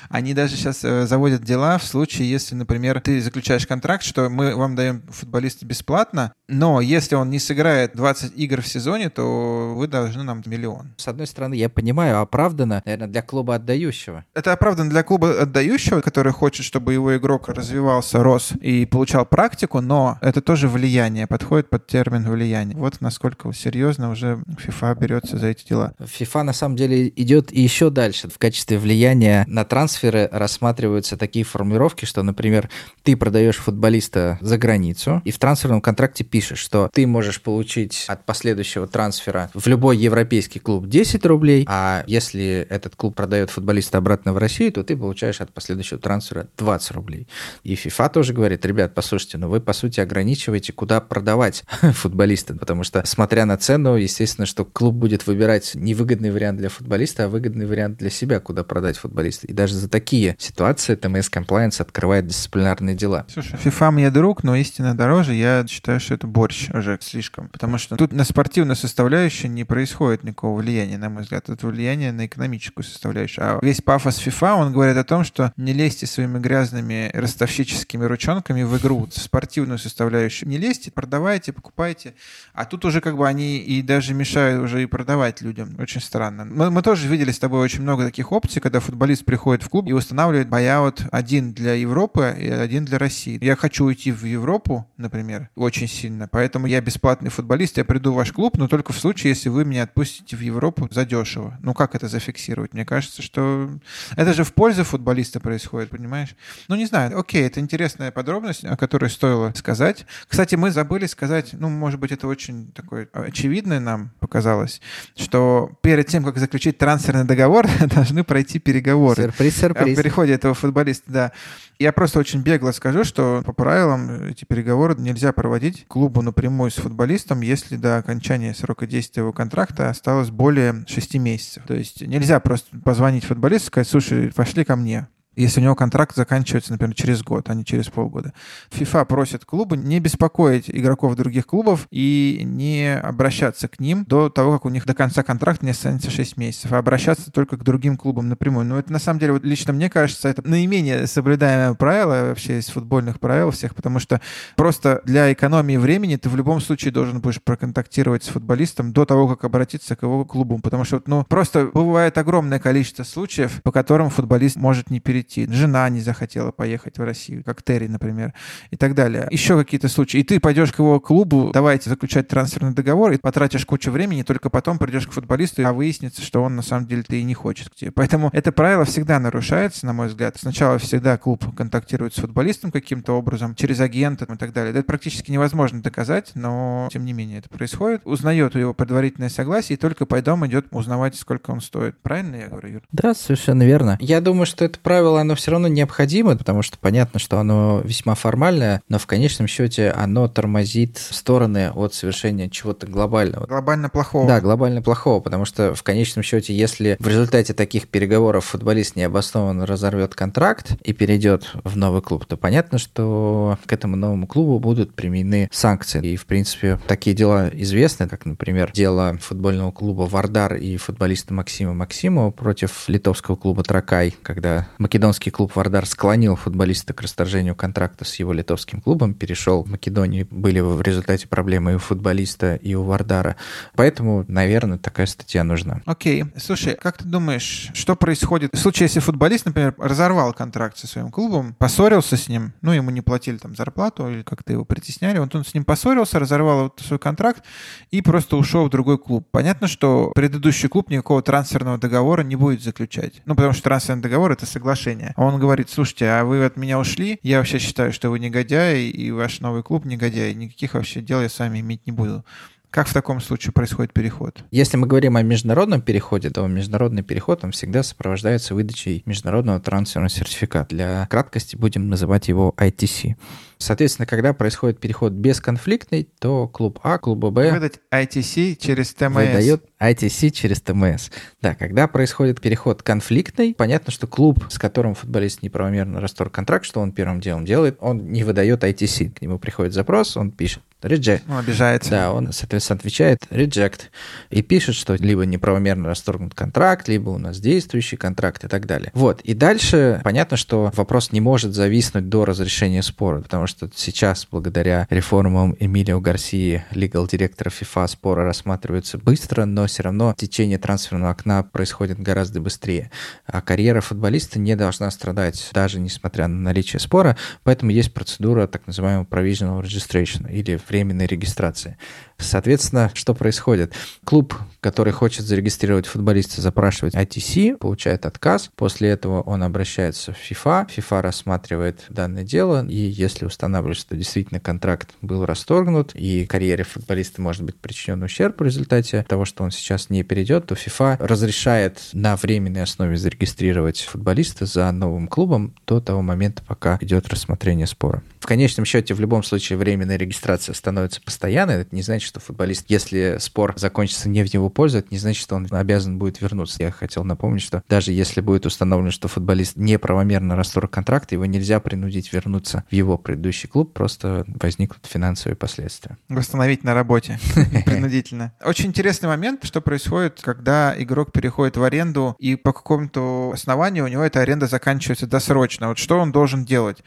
Они даже сейчас заводят дела в случае, если, например, ты заключаешь контракт, что мы вам даем футболиста бесплатно, но если он не сыграет двадцать игр в сезоне, то вы должны нам миллион. С одной стороны, я понимаю, оправдано, наверное, для клуба клуба отдающего. Это оправдано для клуба отдающего, который хочет, чтобы его игрок развивался, рос и получал практику, но это тоже влияние, подходит под термин влияние. Вот насколько серьезно уже FIFA берется за эти дела. FIFA на самом деле идет еще дальше. В качестве влияния на трансферы рассматриваются такие формулировки, что, например, ты продаешь футболиста за границу и в трансферном контракте пишешь, что ты можешь получить от последующего трансфера в любой европейский клуб десять рублей, а если этот клуб продает футболиста обратно в Россию, то ты получаешь от последующего трансфера двадцать рублей. И FIFA тоже говорит: ребят, послушайте, ну вы, по сути, ограничиваете, куда продавать футболиста, потому что, смотря на цену, естественно, что клуб будет выбирать невыгодный вариант для футболиста, а выгодный вариант для себя, куда продать футболиста. И даже за такие ситуации тэ эм эс комплаенс открывает дисциплинарные дела. Слушай, FIFA мне друг, но истина дороже, я считаю, что это борщ уже слишком, потому что тут на спортивную составляющую не происходит никакого влияния, на мой взгляд. Это влияние на экономическую составляющую. А весь пафос FIFA, он говорит о том, что не лезьте своими грязными ростовщическими ручонками в игру, в спортивную составляющую. Не лезьте, продавайте, покупайте. А тут уже как бы они и даже мешают уже и продавать людям. Очень странно. Мы, мы тоже видели с тобой очень много таких опций, когда футболист приходит в клуб и устанавливает buyout один для Европы и один для России. Я хочу уйти в Европу, например, очень сильно, поэтому я бесплатный футболист, я приду в ваш клуб, но только в случае, если вы меня отпустите в Европу задешево. Ну как это зафиксировать? Мне кажется, кажется, что это же в пользу футболиста происходит, понимаешь? Ну, не знаю, окей, это интересная подробность, о которой стоило сказать. Кстати, мы забыли сказать, ну, может быть, это очень такое очевидное нам показалось, что перед тем, как заключить трансферный договор, должны пройти переговоры. Сюрприз, сюрприз. О переходе этого футболиста, да. Я просто очень бегло скажу, что по правилам эти переговоры нельзя проводить клубу напрямую с футболистом, если до окончания срока действия его контракта осталось более шести месяцев. То есть нельзя просто позвонить футболисту и сказать: слушай, пошли ко мне. Если у него контракт заканчивается, например, через год, а не через полгода. FIFA просит клубы не беспокоить игроков других клубов и не обращаться к ним до того, как у них до конца контракта не останется шесть месяцев, а обращаться только к другим клубам напрямую. Но это, на самом деле, вот лично мне кажется, это наименее соблюдаемое правило вообще из футбольных правил всех, потому что просто для экономии времени ты в любом случае должен будешь проконтактировать с футболистом до того, как обратиться к его клубу, потому что, ну, просто бывает огромное количество случаев, по которым футболист может не перейти. Жена не захотела поехать в Россию, как Терри, например, и так далее. Еще какие-то случаи. И ты пойдешь к его клубу, давайте заключать трансферный договор, и потратишь кучу времени, только потом придешь к футболисту, а выяснится, что он на самом деле ты и не хочет к тебе. Поэтому это правило всегда нарушается, на мой взгляд. Сначала всегда клуб контактирует с футболистом каким-то образом, через агента и так далее. Это практически невозможно доказать, но тем не менее это происходит. Узнает его предварительное согласие, и только потом идет узнавать, сколько он стоит. Правильно я говорю, Юр? Да, совершенно верно. Я думаю, что это правило оно все равно необходимо, потому что понятно, что оно весьма формальное, но в конечном счете оно тормозит стороны от совершения чего-то глобального. Глобально плохого. Да, глобально плохого, потому что в конечном счете, если в результате таких переговоров футболист необоснованно разорвет контракт и перейдет в новый клуб, то понятно, что к этому новому клубу будут применены санкции. И, в принципе, такие дела известны, как, например, дело футбольного клуба «Вардар» и футболиста Максима Максимова против литовского клуба «Тракай», когда Македонский Македонский клуб «Вардар» склонил футболиста к расторжению контракта с его литовским клубом, перешел в Македонию, были в результате проблемы и у футболиста, и у «Вардара». Поэтому, наверное, такая статья нужна. Окей. Okay. Слушай, как ты думаешь, что происходит в случае, если футболист, например, разорвал контракт со своим клубом, поссорился с ним, ну, ему не платили там зарплату или как-то его притесняли, он, он с ним поссорился, разорвал вот свой контракт и просто ушел в другой клуб. Понятно, что предыдущий клуб никакого трансферного договора не будет заключать. Ну, потому что трансферный договор — это соглашение. А он говорит: слушайте, а вы от меня ушли, я вообще считаю, что вы негодяи, и ваш новый клуб негодяй, никаких вообще дел я с вами иметь не буду. Как в таком случае происходит переход? Если мы говорим о международном переходе, то международный переход, он всегда сопровождается выдачей международного трансферного сертификата. Для краткости будем называть его ай ти си. Соответственно, когда происходит переход бесконфликтный, то клуб А, клуб Б... Выдать ай ти си через ТМС. Выдает ай ти си через ТМС. Да, когда происходит переход конфликтный, понятно, что клуб, с которым футболист неправомерно расторг контракт, что он первым делом делает, он не выдает ай ти си. К нему приходит запрос, он пишет reject. Ну, обижается. Да, он, соответственно, отвечает reject и пишет, что либо неправомерно расторгнут контракт, либо у нас действующий контракт и так далее. Вот. И дальше понятно, что вопрос не может зависнуть до разрешения спора, потому что сейчас, благодаря реформам Эмилио Гарсии, легал-директора ФИФА, споры рассматриваются быстро, но все равно течение трансферного окна происходит гораздо быстрее. А карьера футболиста не должна страдать, даже несмотря на наличие спора, поэтому есть процедура так называемого provisional registration или временной регистрации. Соответственно, что происходит? Клуб, который хочет зарегистрировать футболиста, запрашивает ай ти си, получает отказ. После этого он обращается в ФИФА. ФИФА рассматривает данное дело, и если устанавливает, что действительно контракт был расторгнут, и карьере футболиста может быть причинен ущерб в результате того, что он сейчас не перейдет, то ФИФА разрешает на временной основе зарегистрировать футболиста за новым клубом до того момента, пока идет рассмотрение спора. В конечном счете, в любом случае, временная регистрация становится постоянной. Это не значит, что футболист, если спор закончится не в его пользу, это не значит, что он обязан будет вернуться. Я хотел напомнить, что даже если будет установлено, что футболист неправомерно расторг контракт, его нельзя принудить вернуться в его предыдущий клуб, просто возникнут финансовые последствия. Восстановить на работе принудительно. Очень интересный момент, что происходит, когда игрок переходит в аренду, и по какому-то основанию у него эта аренда заканчивается досрочно. Вот что он должен делать?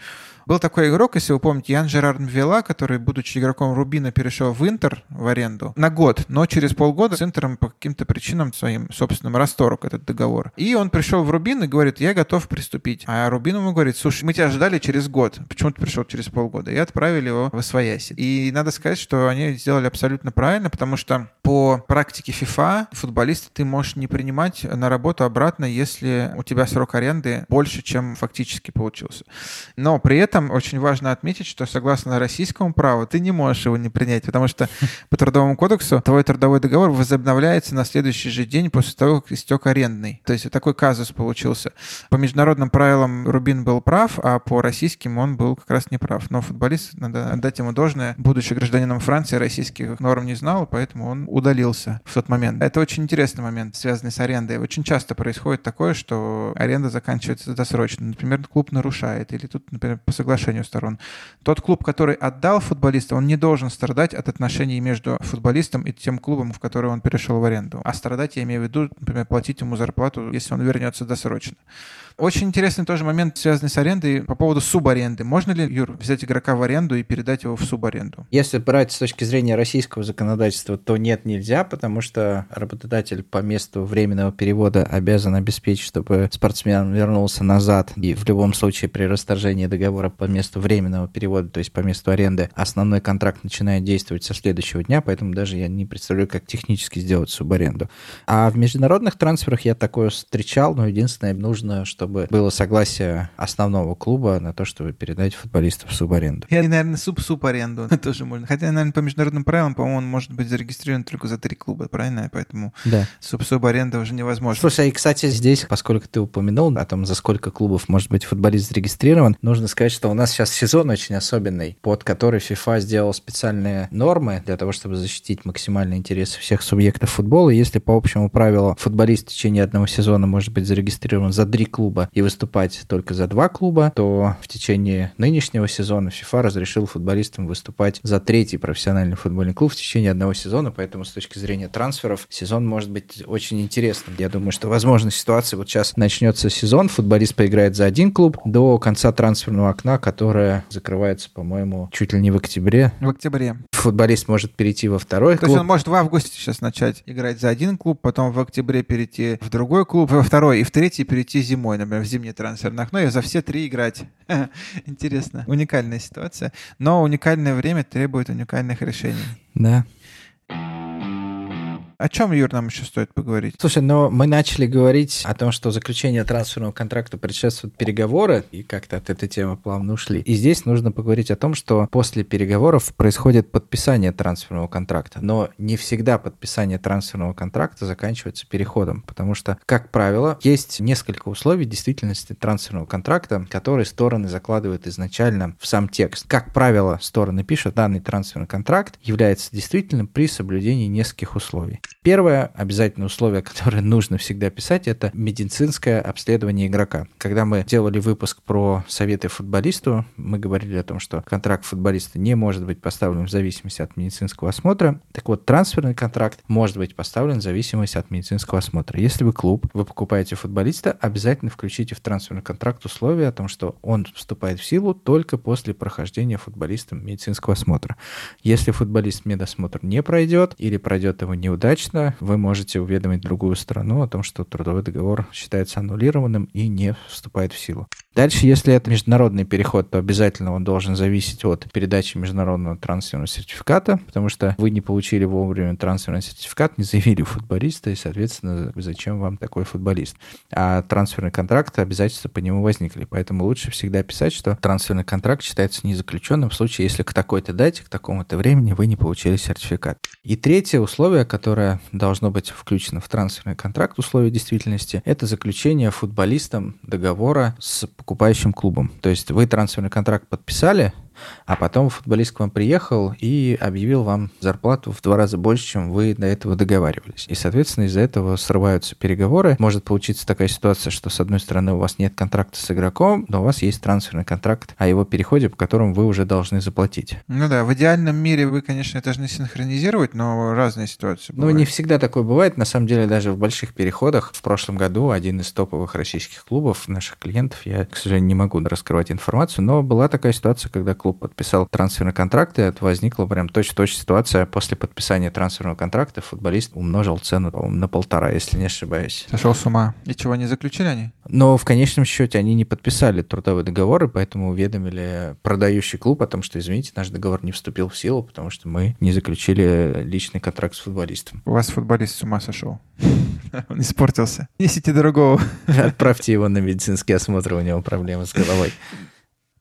Был такой игрок, если вы помните, Ян Жерард Мвела, который, будучи игроком Рубина, перешел в Интер в аренду на год, но через полгода с Интером по каким-то причинам своим собственным расторг этот договор. И он пришел в Рубин и говорит: я готов приступить. А Рубин ему говорит: слушай, мы тебя ждали через год, почему ты пришел через полгода? И отправили его в освояси. И надо сказать, что они сделали абсолютно правильно, потому что по практике ФИФА футболиста ты можешь не принимать на работу обратно, если у тебя срок аренды больше, чем фактически получился. Но при этом очень важно отметить, что согласно российскому праву ты не можешь его не принять, потому что по Трудовому кодексу твой трудовой договор возобновляется на следующий же день после того, как истек арендный. То есть такой казус получился. По международным правилам Рубин был прав, а по российским он был как раз не прав. Но футболист, надо отдать ему должное, будучи гражданином Франции, российских норм не знал, поэтому он удалился в тот момент. Это очень интересный момент, связанный с арендой. Очень часто происходит такое, что аренда заканчивается досрочно. Например, клуб нарушает, или тут, например, по соглашению сторон. Тот клуб, который отдал футболиста, он не должен страдать от отношений между футболистом и тем клубом, в который он перешел в аренду. А страдать, я имею в виду, например, платить ему зарплату, если он вернется досрочно. Очень интересный тоже момент, связанный с арендой, по поводу субаренды. Можно ли, Юр, взять игрока в аренду и передать его в субаренду? Если брать с точки зрения российского законодательства, то нет, нельзя, потому что работодатель по месту временного перевода обязан обеспечить, чтобы спортсмен вернулся назад, и в любом случае при расторжении договора по месту временного перевода, то есть по месту аренды, основной контракт начинает действовать со следующего дня, поэтому даже я не представляю, как технически сделать субаренду. А в международных трансферах я такое встречал, но единственное, нужно, чтобы чтобы было согласие основного клуба на то, чтобы передать футболистов в субаренду. И, наверное, суб-субаренду тоже можно. Хотя, наверное, по международным правилам, по-моему, он может быть зарегистрирован только за три клуба, правильно? Поэтому да. Суб-субаренда уже невозможно. Слушай, и, кстати, здесь, поскольку ты упомянул о том, за сколько клубов может быть футболист зарегистрирован, нужно сказать, что у нас сейчас сезон очень особенный, под который FIFA сделал специальные нормы для того, чтобы защитить максимально интересы всех субъектов футбола. Если по общему правилу футболист в течение одного сезона может быть зарегистрирован за три клуба и выступать только за два клуба, то в течение нынешнего сезона FIFA разрешил футболистам выступать за третий профессиональный футбольный клуб в течение одного сезона, поэтому с точки зрения трансферов сезон может быть очень интересным. Я думаю, что возможна ситуация, вот сейчас начнется сезон, футболист поиграет за один клуб до конца трансферного окна, которое закрывается, по-моему, чуть ли не в октябре. В октябре. Футболист может перейти во второй клуб. То есть он может в августе сейчас начать играть за один клуб, потом в октябре перейти в другой клуб, во второй и в третий перейти зимой, например, в зимнее трансферное окно, и за все три играть. Интересно. Уникальная ситуация. Но уникальное время требует уникальных решений. Да. О чем, Юр, нам еще стоит поговорить? Слушай, ну мы начали говорить о том, что заключение трансферного контракта предшествуют переговоры, и как-то от этой темы плавно ушли. И здесь нужно поговорить о том, что после переговоров происходит подписание трансферного контракта. Но не всегда подписание трансферного контракта заканчивается переходом, потому что, как правило, есть несколько условий действительности трансферного контракта, которые стороны закладывают изначально в сам текст. Как правило, стороны пишут, данный трансферный контракт является действительным при соблюдении нескольких условий. Первое обязательное условие, которое нужно всегда писать, это медицинское обследование игрока. Когда мы делали выпуск про советы футболисту, мы говорили о том, что контракт футболиста не может быть поставлен в зависимости от медицинского осмотра. Так вот, трансферный контракт может быть поставлен в зависимости от медицинского осмотра. Если вы клуб, вы покупаете футболиста, обязательно включите в трансферный контракт условие о том, что он вступает в силу только после прохождения футболистом медицинского осмотра. Если футболист медосмотр не пройдет или пройдет его неудачно, вы можете уведомить другую страну о том, что трудовой договор считается аннулированным и не вступает в силу. Дальше, если это международный переход, то обязательно он должен зависеть от передачи международного трансферного сертификата, потому что вы не получили вовремя трансферный сертификат, не заявили футболиста, и, соответственно, зачем вам такой футболист? А трансферный контракт, обязательства по нему возникли, поэтому лучше всегда писать, что трансферный контракт считается незаключенным в случае, если к такой-то дате, к такому-то времени вы не получили сертификат. И третье условие, которое должно быть включено в трансферный контракт, условие действительности, это заключение футболистом договора с покупающим клубом. То есть вы трансферный контракт подписали, а потом футболист к вам приехал и объявил вам зарплату в два раза больше, чем вы до этого договаривались. И, соответственно, из-за этого срываются переговоры. Может получиться такая ситуация, что, с одной стороны, у вас нет контракта с игроком, но у вас есть трансферный контракт о его переходе, по которому вы уже должны заплатить. Ну да, в идеальном мире вы, конечно, должны синхронизировать, но разные ситуации бывают. Ну, не всегда такое бывает. На самом деле, даже в больших переходах в прошлом году один из топовых российских клубов, наших клиентов, я, к сожалению, не могу раскрывать информацию, но была такая ситуация, когда клуб подписал трансферный контракт, и это возникла прям точь-в-точь ситуация. После подписания трансферного контракта футболист умножил цену, по-моему, на полтора, если не ошибаюсь. Сошел с ума. И чего, не заключили они? Но в конечном счете они не подписали трудовые договоры, поэтому уведомили продающий клуб о том, что, извините, наш договор не вступил в силу, потому что мы не заключили личный контракт с футболистом. У вас футболист с ума сошел. Он испортился. Несите другого. Отправьте его на медицинский осмотр, у него проблемы с головой.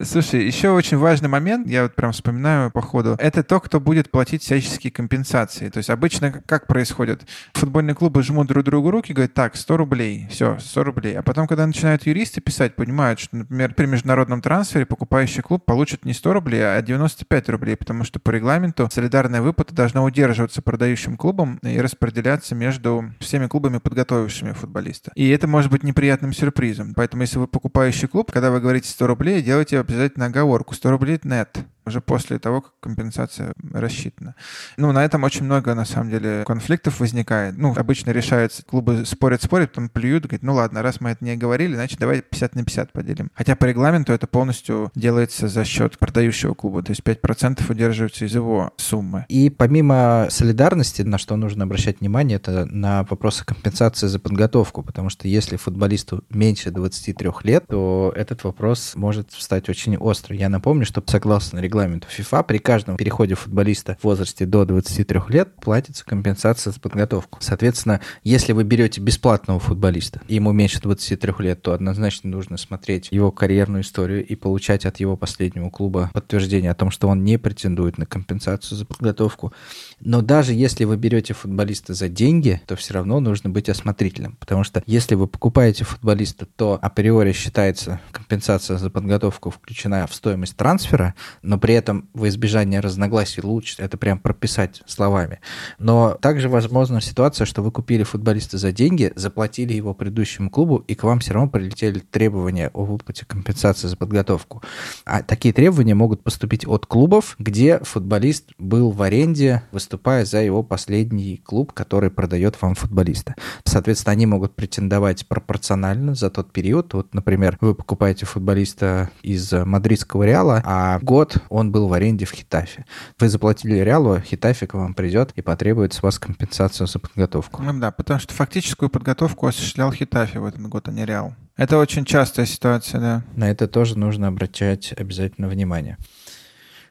Слушай, еще очень важный момент, я вот прям вспоминаю по ходу, это то, кто будет платить всяческие компенсации. То есть обычно как происходит? Футбольные клубы жмут друг другу руки и говорят, так, сто рублей, все, сто рублей. А потом, когда начинают юристы писать, понимают, что, например, при международном трансфере покупающий клубп получит не сто рублей, а девяносто пять рублей, потому что по регламенту солидарная выплата должна удерживаться продающим клубом и распределяться между всеми клубами, подготовившими футболиста. И это может быть неприятным сюрпризом. Поэтому если вы покупающий клуб, когда вы говорите сто рублей, делайте обязательно оговорку. сто рублей нет. Уже после того, как компенсация рассчитана. Ну, на этом очень много, на самом деле, конфликтов возникает. Ну, обычно решаются, клубы спорят-спорят, потом плюют, говорят, ну ладно, раз мы это не говорили, значит, давай пятьдесят на пятьдесят поделим. Хотя по регламенту это полностью делается за счет продающего клуба, то есть пять процентов удерживаются из его суммы. И помимо солидарности, на что нужно обращать внимание, это на вопросы компенсации за подготовку, потому что если футболисту меньше двадцати трёх лет, то этот вопрос может стать очень острым. Я напомню, что согласно регламенту, регламенту ФИФА при каждом переходе футболиста в возрасте до двадцати трёх лет платится компенсация за подготовку. Соответственно, если вы берете бесплатного футболиста, ему меньше двадцати трёх лет, то однозначно нужно смотреть его карьерную историю и получать от его последнего клуба подтверждение о том, что он не претендует на компенсацию за подготовку. Но даже если вы берете футболиста за деньги, то все равно нужно быть осмотрительным, потому что если вы покупаете футболиста, то априори считается компенсация за подготовку включена в стоимость трансфера, но при этом во избежание разногласий лучше это прям прописать словами. Но также возможна ситуация, что вы купили футболиста за деньги, заплатили его предыдущему клубу, и к вам все равно прилетели требования о выплате компенсации за подготовку. А такие требования могут поступить от клубов, где футболист был в аренде, выступая за его последний клуб, который продает вам футболиста. Соответственно, они могут претендовать пропорционально за тот период. Вот, например, вы покупаете футболиста из мадридского Реала, а год он был в аренде в Хетафе. Вы заплатили Реалу, Хетафе к вам придет и потребует с вас компенсацию за подготовку. Ну да, потому что фактическую подготовку осуществлял Хетафе в этот год, а не Реал. Это очень частая ситуация, да. На это тоже нужно обращать обязательно внимание.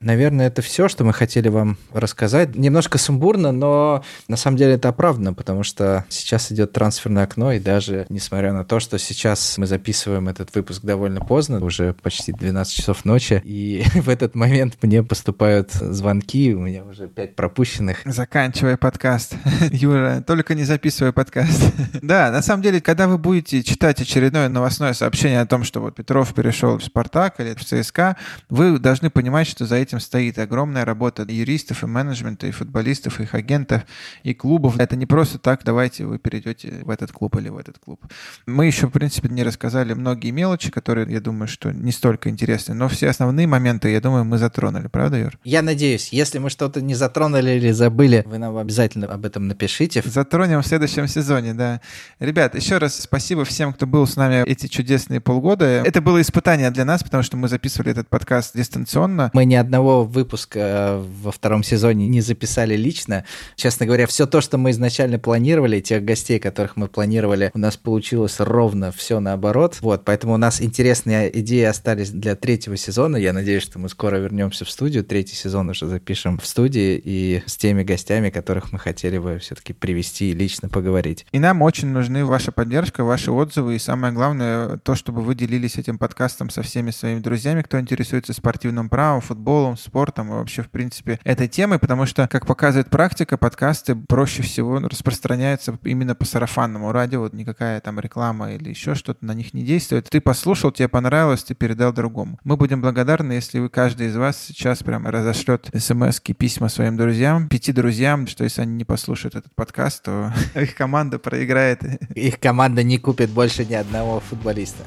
Наверное, это все, что мы хотели вам рассказать. Немножко сумбурно, но на самом деле это оправдано, потому что сейчас идет трансферное окно, и даже несмотря на то, что сейчас мы записываем этот выпуск довольно поздно, уже почти двенадцать часов ночи, и в этот момент мне поступают звонки, у меня уже пять пропущенных. Заканчивай подкаст, Юра, только не записывай подкаст. Да, на самом деле, когда вы будете читать очередное новостное сообщение о том, что вот Петров перешел в «Спартак» или в «ЦСКА», вы должны понимать, что за этим стоит огромная работа юристов и менеджмента, и футболистов, и их агентов, и клубов. Это не просто так, давайте вы перейдете в этот клуб или в этот клуб. Мы еще, в принципе, не рассказали многие мелочи, которые, я думаю, что не столько интересны, но все основные моменты, я думаю, мы затронули. Правда, Юр? Я надеюсь. Если мы что-то не затронули или забыли, вы нам обязательно об этом напишите. Затронем в следующем сезоне, да. Ребят, еще раз спасибо всем, кто был с нами эти чудесные полгода. Это было испытание для нас, потому что мы записывали этот подкаст дистанционно. Мы не одна одного выпуска во втором сезоне не записали лично. Честно говоря, все то, что мы изначально планировали, тех гостей, которых мы планировали, у нас получилось ровно все наоборот. Вот, поэтому у нас интересные идеи остались для третьего сезона. Я надеюсь, что мы скоро вернемся в студию. Третий сезон уже запишем в студии и с теми гостями, которых мы хотели бы все-таки привести и лично поговорить. И нам очень нужны ваша поддержка, ваши отзывы и самое главное, то, чтобы вы делились этим подкастом со всеми своими друзьями, кто интересуется спортивным правом, футболом, спортом и вообще, в принципе, этой темой, потому что, как показывает практика, подкасты проще всего распространяются именно по сарафанному радио, вот никакая там реклама или еще что-то на них не действует. Ты послушал, тебе понравилось, ты передал другому. Мы будем благодарны, если вы, каждый из вас, сейчас прямо разошлет смс-ки, письма своим друзьям, пяти друзьям, что если они не послушают этот подкаст, то их команда проиграет. Их команда не купит больше ни одного футболиста.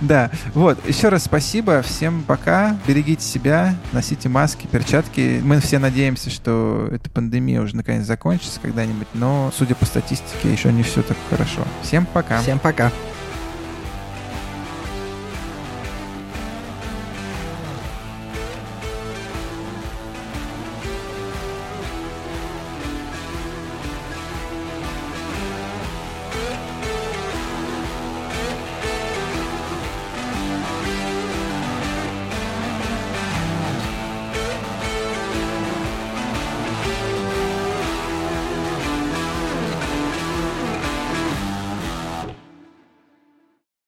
Да, вот, еще раз спасибо, всем пока, берегите себя, носите маски, перчатки, мы все надеемся, что эта пандемия уже наконец закончится когда-нибудь, но, судя по статистике, еще не все так хорошо. Всем пока. Всем пока.